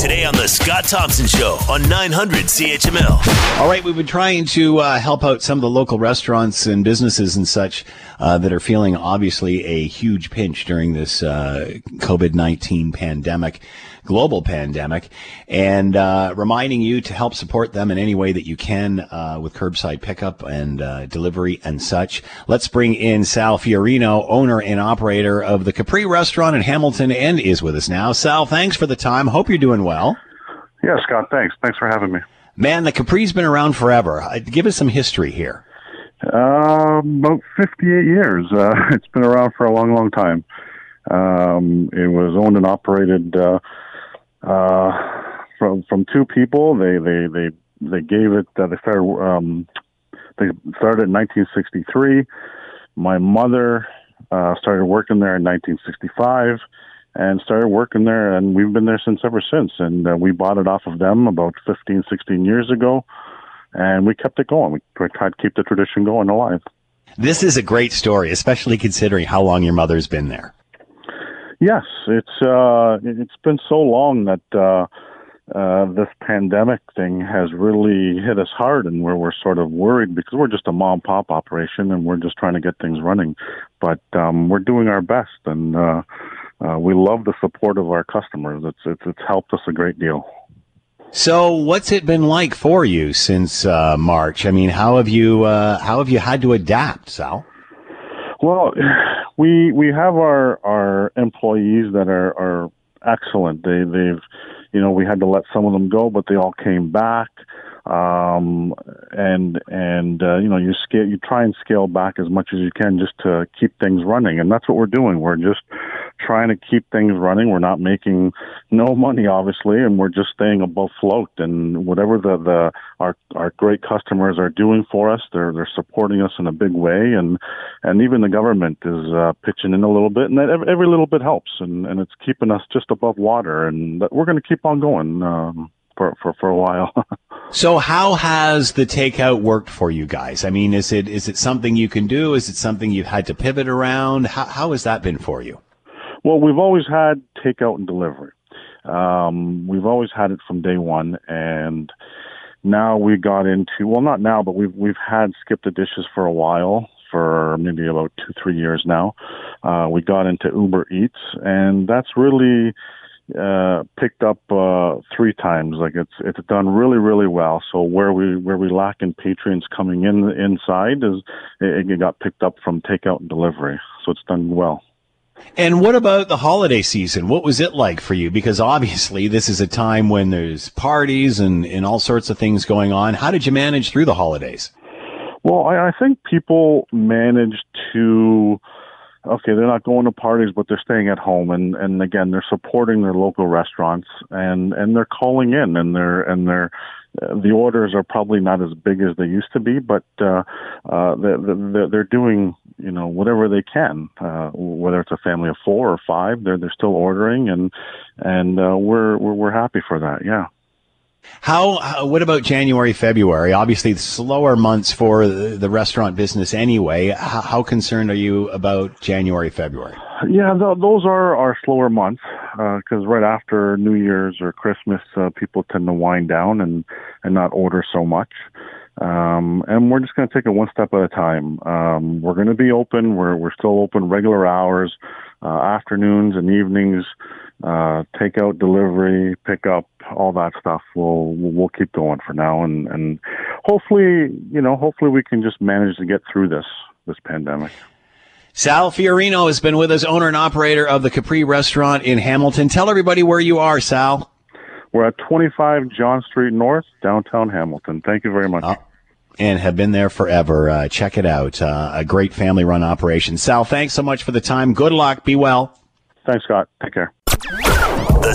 Today on the Scott Thompson Show on 900 CHML. All right, we've been trying to help out some of the local restaurants and businesses and such that are feeling obviously a huge pinch during this COVID-19 pandemic, global pandemic, and reminding you to help support them in any way that you can with curbside pickup and delivery and such. Let's bring in Sal Fiorino, owner and operator of the Capri restaurant in Hamilton, and is with us now. Sal, thanks for the time. Hope you're doing well. Yeah, Scott, thanks. Thanks for having me. Man, the Capri's been around forever. Give us some history here. About 58 years. It's been around for a long, long time. It was owned and operated from two people. They gave it they started in 1963. My mother started working there in 1965 and started working there, and we've been there since ever since. And we bought it off of them about 15, 16 years ago, and we kept it going. We tried to keep the tradition going alive. This is a great story, especially considering how long your mother's been there. Yes, it's been so long that this pandemic thing has really hit us hard, and we're sort of worried because we're just a mom-pop operation, and we're just trying to get things running. But we're doing our best, and we love the support of our customers. It's helped us a great deal. So, what's it been like for you since March? I mean, how have you had to adapt, Sal? Well, we have our employees that are excellent. They've we had to let some of them go, but they all came back. You try and scale back as much as you can just to keep things running, and that's what we're doing. We're just trying to keep things running. We're not making no money, obviously, and we're just staying above float. And whatever our great customers are doing for us, they're supporting us in a big way, and even the government is pitching in a little bit, and that every little bit helps, and it's keeping us just above water, and we're going to keep on going for a while. So how has the takeout worked for you guys? I mean, is it something you can do? Is it something you've had to pivot around? How has that been for you? Well, we've always had takeout and delivery. We've always had it from day one, and now we got into, well, not now, but we've had Skip the Dishes for a while, for maybe about 2-3 years now. We got into Uber Eats, and that's really picked up 3 times. Like it's done really, really well. So where we lack in patrons coming in inside is it got picked up from takeout and delivery. So it's done well. And what about the holiday season? What was it like for you? Because obviously this is a time when there's parties and all sorts of things going on. How did you manage through the holidays? Well, I think people managed to, okay, they're not going to parties, but they're staying at home, and again, they're supporting their local restaurants, and they're calling in, and they're the orders are probably not as big as they used to be, but they're doing whatever they can, whether it's a family of 4 or 5, they're still ordering, and we're happy for that, yeah. What about January, February? Obviously, the slower months for the restaurant business anyway. How concerned are you about January, February? Yeah, those are our slower months because right after New Year's or Christmas, people tend to wind down and not order so much. And we're just going to take it one step at a time. We're going to be open. We're still open regular hours, afternoons and evenings, takeout, delivery, pickup, all that stuff. We'll keep going for now, and hopefully we can just manage to get through this pandemic. Sal Fiorino has been with us, owner and operator of the Capri restaurant in Hamilton. Tell everybody where you are, Sal. We're at 25 John Street North, downtown Hamilton. Thank you very much. And have been there forever. Check it out. A great family-run operation. Sal, thanks so much for the time. Good luck. Be well. Thanks, Scott. Take care. The